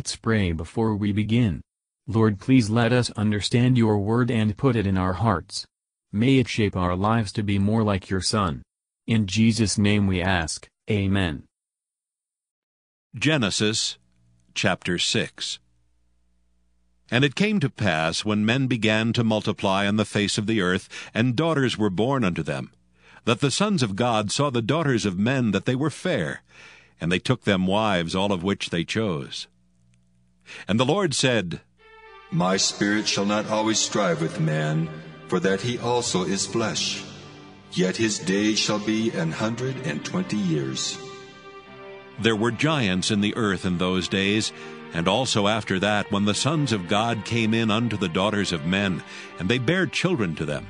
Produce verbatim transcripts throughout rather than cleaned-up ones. Let's pray before we begin. Lord, please let us understand your word and put it in our hearts. May it shape our lives to be more like your Son. In Jesus' name we ask, Amen. Genesis chapter six. And it came to pass, when men began to multiply on the face of the earth, and daughters were born unto them, that the sons of God saw the daughters of men that they were fair, and they took them wives, all of which they chose. And the Lord said, My spirit shall not always strive with man, for that he also is flesh. Yet his days shall be an hundred and twenty years. There were giants in the earth in those days, and also after that, when the sons of God came in unto the daughters of men, and they bare children to them.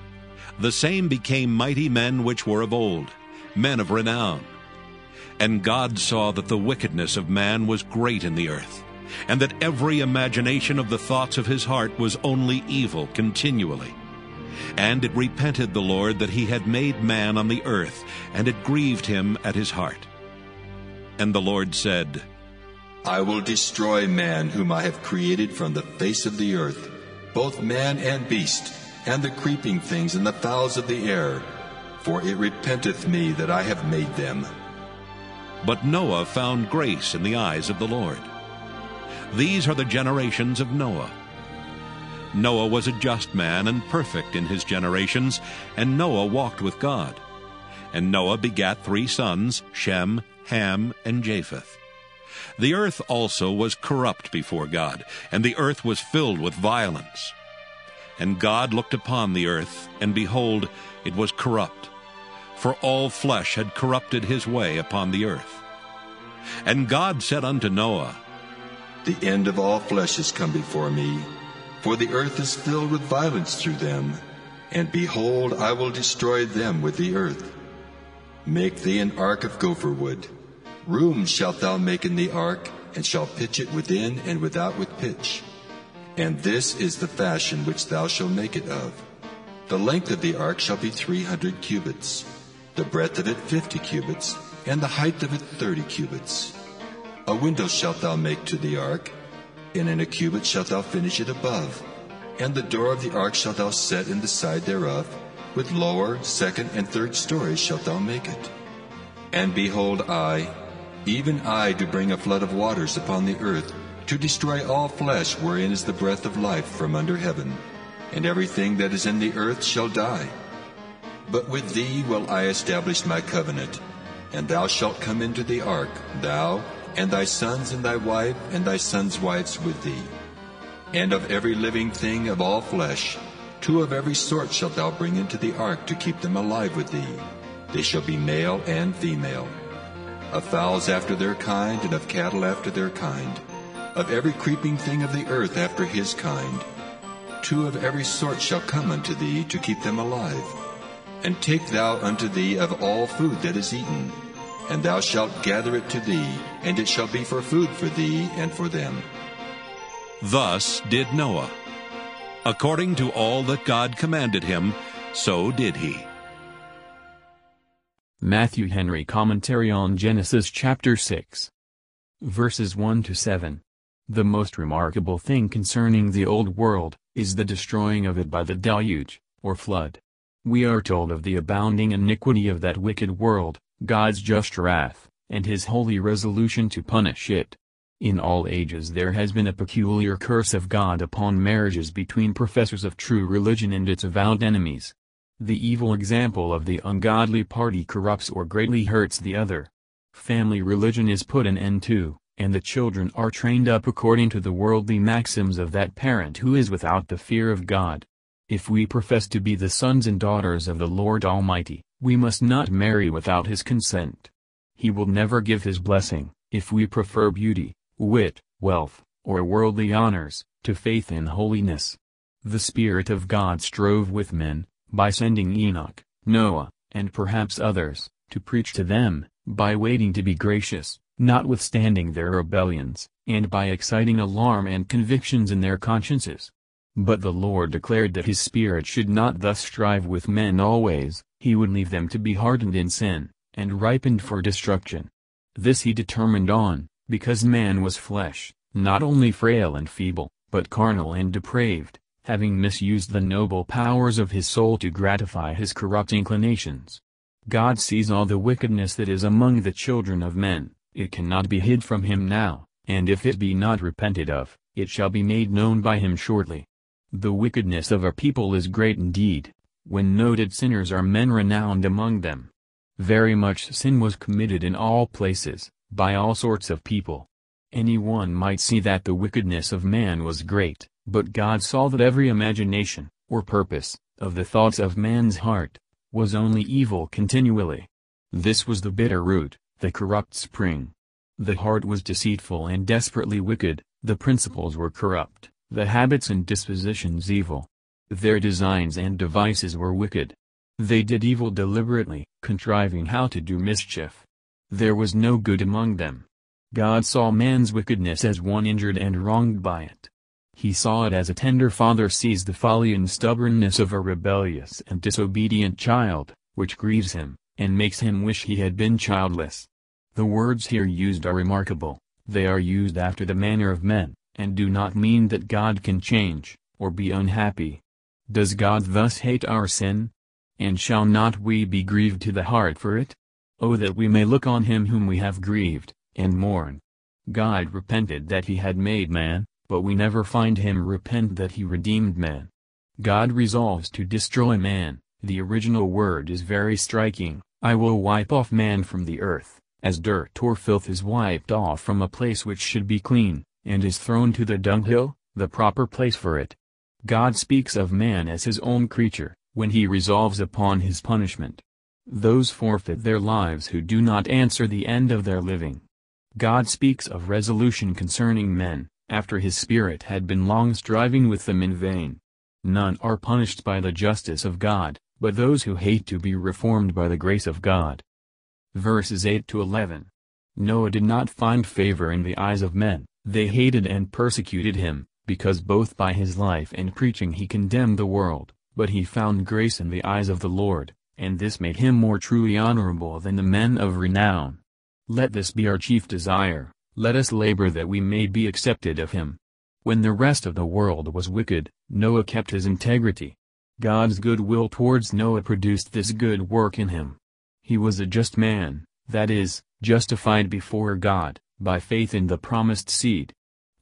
The same became mighty men which were of old, men of renown. And God saw that the wickedness of man was great in the earth, and that every imagination of the thoughts of his heart was only evil continually. And it repented the Lord that he had made man on the earth, and it grieved him at his heart. And the Lord said, I will destroy man whom I have created from the face of the earth, both man and beast, and the creeping things and the fowls of the air, for it repenteth me that I have made them. But Noah found grace in the eyes of the Lord. These are the generations of Noah. Noah was a just man and perfect in his generations, and Noah walked with God. And Noah begat three sons, Shem, Ham, and Japheth. The earth also was corrupt before God, and the earth was filled with violence. And God looked upon the earth, and behold, it was corrupt, for all flesh had corrupted his way upon the earth. And God said unto Noah, The end of all flesh is come before me, for the earth is filled with violence through them, and behold, I will destroy them with the earth. Make thee an ark of gopher wood. Room shalt thou make in the ark, and shalt pitch it within and without with pitch. And this is the fashion which thou shalt make it of. The length of the ark shall be three hundred cubits, the breadth of it fifty cubits, and the height of it thirty cubits. A window shalt thou make to the ark, and in a cubit shalt thou finish it above, and the door of the ark shalt thou set in the side thereof, with lower, second, and third stories shalt thou make it. And behold, I, even I, do bring a flood of waters upon the earth, to destroy all flesh wherein is the breath of life from under heaven, and everything that is in the earth shall die. But with thee will I establish my covenant, and thou shalt come into the ark, thou, and thy sons and thy wife, and thy sons' wives with thee. And of every living thing of all flesh, two of every sort shalt thou bring into the ark to keep them alive with thee. They shall be male and female, of fowls after their kind, and of cattle after their kind, of every creeping thing of the earth after his kind. Two of every sort shall come unto thee to keep them alive. And take thou unto thee of all food that is eaten, and thou shalt gather it to thee, and it shall be for food for thee and for them. Thus did Noah. According to all that God commanded him, so did he. Matthew Henry Commentary on Genesis chapter six. Verses one to seven. The most remarkable thing concerning the old world is the destroying of it by the deluge, or flood. We are told of the abounding iniquity of that wicked world, God's just wrath, and his holy resolution to punish it. In all ages there has been a peculiar curse of God upon marriages between professors of true religion and its avowed enemies. The evil example of the ungodly party corrupts or greatly hurts the other. Family religion is put an end to, and the children are trained up according to the worldly maxims of that parent who is without the fear of God. If we profess to be the sons and daughters of the Lord Almighty, we must not marry without his consent. He will never give his blessing, if we prefer beauty, wit, wealth, or worldly honors, to faith in holiness. The Spirit of God strove with men, by sending Enoch, Noah, and perhaps others, to preach to them, by waiting to be gracious, notwithstanding their rebellions, and by exciting alarm and convictions in their consciences. But the Lord declared that his Spirit should not thus strive with men always. He would leave them to be hardened in sin, and ripened for destruction. This he determined on, because man was flesh, not only frail and feeble, but carnal and depraved, having misused the noble powers of his soul to gratify his corrupt inclinations. God sees all the wickedness that is among the children of men, it cannot be hid from him now, and if it be not repented of, it shall be made known by him shortly. The wickedness of a people is great indeed, when noted sinners are men renowned among them. Very much sin was committed in all places, by all sorts of people. Any one might see that the wickedness of man was great, but God saw that every imagination, or purpose, of the thoughts of man's heart, was only evil continually. This was the bitter root, the corrupt spring. The heart was deceitful and desperately wicked, the principles were corrupt, the habits and dispositions evil. Their designs and devices were wicked. They did evil deliberately, contriving how to do mischief. There was no good among them. God saw man's wickedness as one injured and wronged by it. He saw it as a tender father sees the folly and stubbornness of a rebellious and disobedient child, which grieves him, and makes him wish he had been childless. The words here used are remarkable. They are used after the manner of men, and do not mean that God can change, or be unhappy. Does God thus hate our sin? And shall not we be grieved to the heart for it? Oh, that we may look on him whom we have grieved, and mourn. God repented that he had made man, but we never find him repent that he redeemed man. God resolves to destroy man. The original word is very striking, I will wipe off man from the earth, as dirt or filth is wiped off from a place which should be clean, and is thrown to the dunghill, the proper place for it. God speaks of man as his own creature, when he resolves upon his punishment. Those forfeit their lives who do not answer the end of their living. God speaks of resolution concerning men, after his spirit had been long striving with them in vain. None are punished by the justice of God, but those who hate to be reformed by the grace of God. Verses eight to eleven. Noah did not find favor in the eyes of men, they hated and persecuted him, because both by his life and preaching he condemned the world. But he found grace in the eyes of the Lord, and this made him more truly honorable than the men of renown. Let this be our chief desire, let us labor that we may be accepted of him. When the rest of the world was wicked, Noah kept his integrity. God's good will towards Noah produced this good work in him. He was a just man, that is, justified before God, by faith in the promised seed.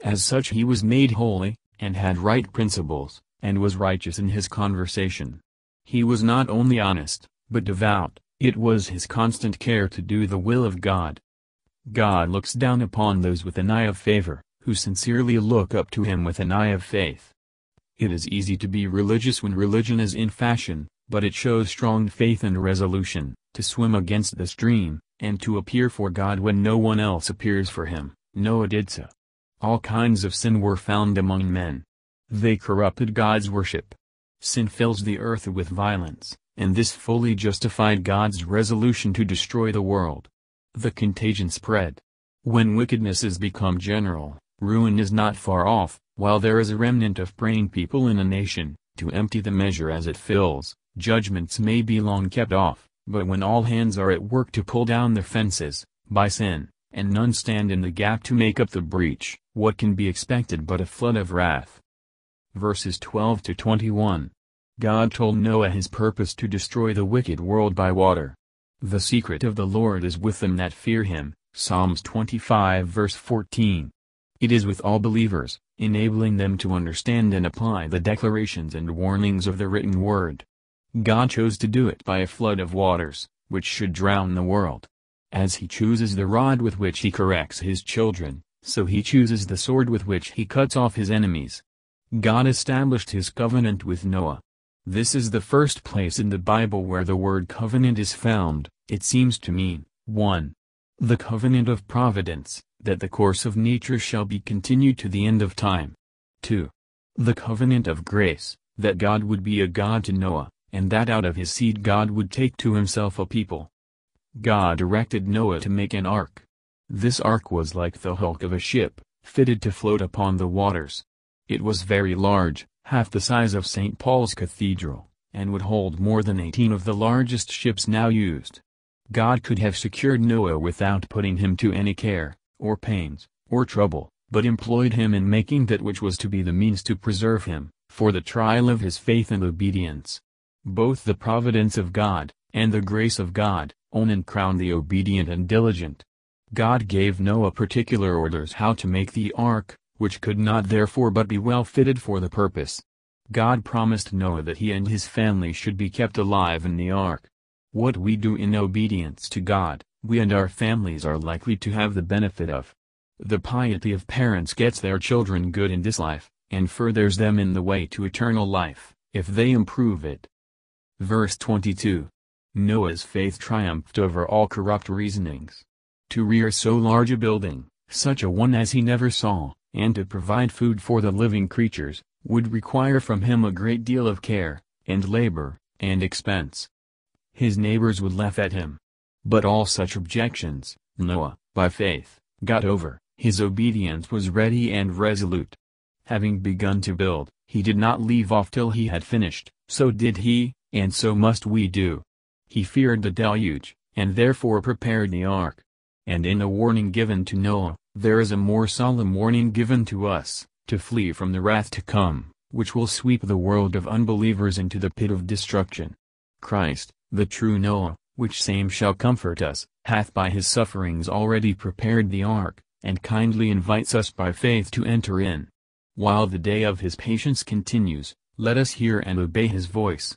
As such he was made holy, and had right principles, and was righteous in his conversation. He was not only honest, but devout. It was his constant care to do the will of God. God looks down upon those with an eye of favor, who sincerely look up to him with an eye of faith. It is easy to be religious when religion is in fashion, but it shows strong faith and resolution, to swim against the stream, and to appear for God when no one else appears for him. Noah did so. All kinds of sin were found among men. They corrupted God's worship. Sin fills the earth with violence, and this fully justified God's resolution to destroy the world. The contagion spread. When wickedness has become general, ruin is not far off, while there is a remnant of praying people in a nation, to empty the measure as it fills, judgments may be long kept off, but when all hands are at work to pull down the fences, by sin, and none stand in the gap to make up the breach, what can be expected but a flood of wrath? Verses twelve to twenty-one. God told Noah his purpose to destroy the wicked world by water. The secret of the Lord is with them that fear him, Psalms twenty-five verse fourteen. It is with all believers, enabling them to understand and apply the declarations and warnings of the written word. God chose to do it by a flood of waters, which should drown the world. As he chooses the rod with which he corrects his children, so he chooses the sword with which he cuts off his enemies. God established his covenant with Noah. This is the first place in the Bible where the word covenant is found. It seems to mean, one. The covenant of providence, that the course of nature shall be continued to the end of time. two. The covenant of grace, that God would be a God to Noah, and that out of his seed God would take to himself a people. God directed Noah to make an ark. This ark was like the hulk of a ship, fitted to float upon the waters. It was very large, half the size of Saint Paul's Cathedral, and would hold more than eighteen of the largest ships now used. God could have secured Noah without putting him to any care, or pains, or trouble, but employed him in making that which was to be the means to preserve him, for the trial of his faith and obedience. Both the providence of God, and the grace of God, own and crown the obedient and diligent. God gave Noah particular orders how to make the ark, which could not therefore but be well fitted for the purpose. God promised Noah that he and his family should be kept alive in the ark. What we do in obedience to God, we and our families are likely to have the benefit of. The piety of parents gets their children good in this life, and furthers them in the way to eternal life, if they improve it. Verse twenty-two. Noah's faith triumphed over all corrupt reasonings. To rear so large a building, such a one as he never saw, and to provide food for the living creatures, would require from him a great deal of care, and labor, and expense. His neighbors would laugh at him. But all such objections, Noah, by faith, got over. His obedience was ready and resolute. Having begun to build, he did not leave off till he had finished. So did he, and so must we do. He feared the deluge, and therefore prepared the ark. And in the warning given to Noah, there is a more solemn warning given to us, to flee from the wrath to come, which will sweep the world of unbelievers into the pit of destruction. Christ, the true Noah, which same shall comfort us, hath by his sufferings already prepared the ark, and kindly invites us by faith to enter in. While the day of his patience continues, let us hear and obey his voice.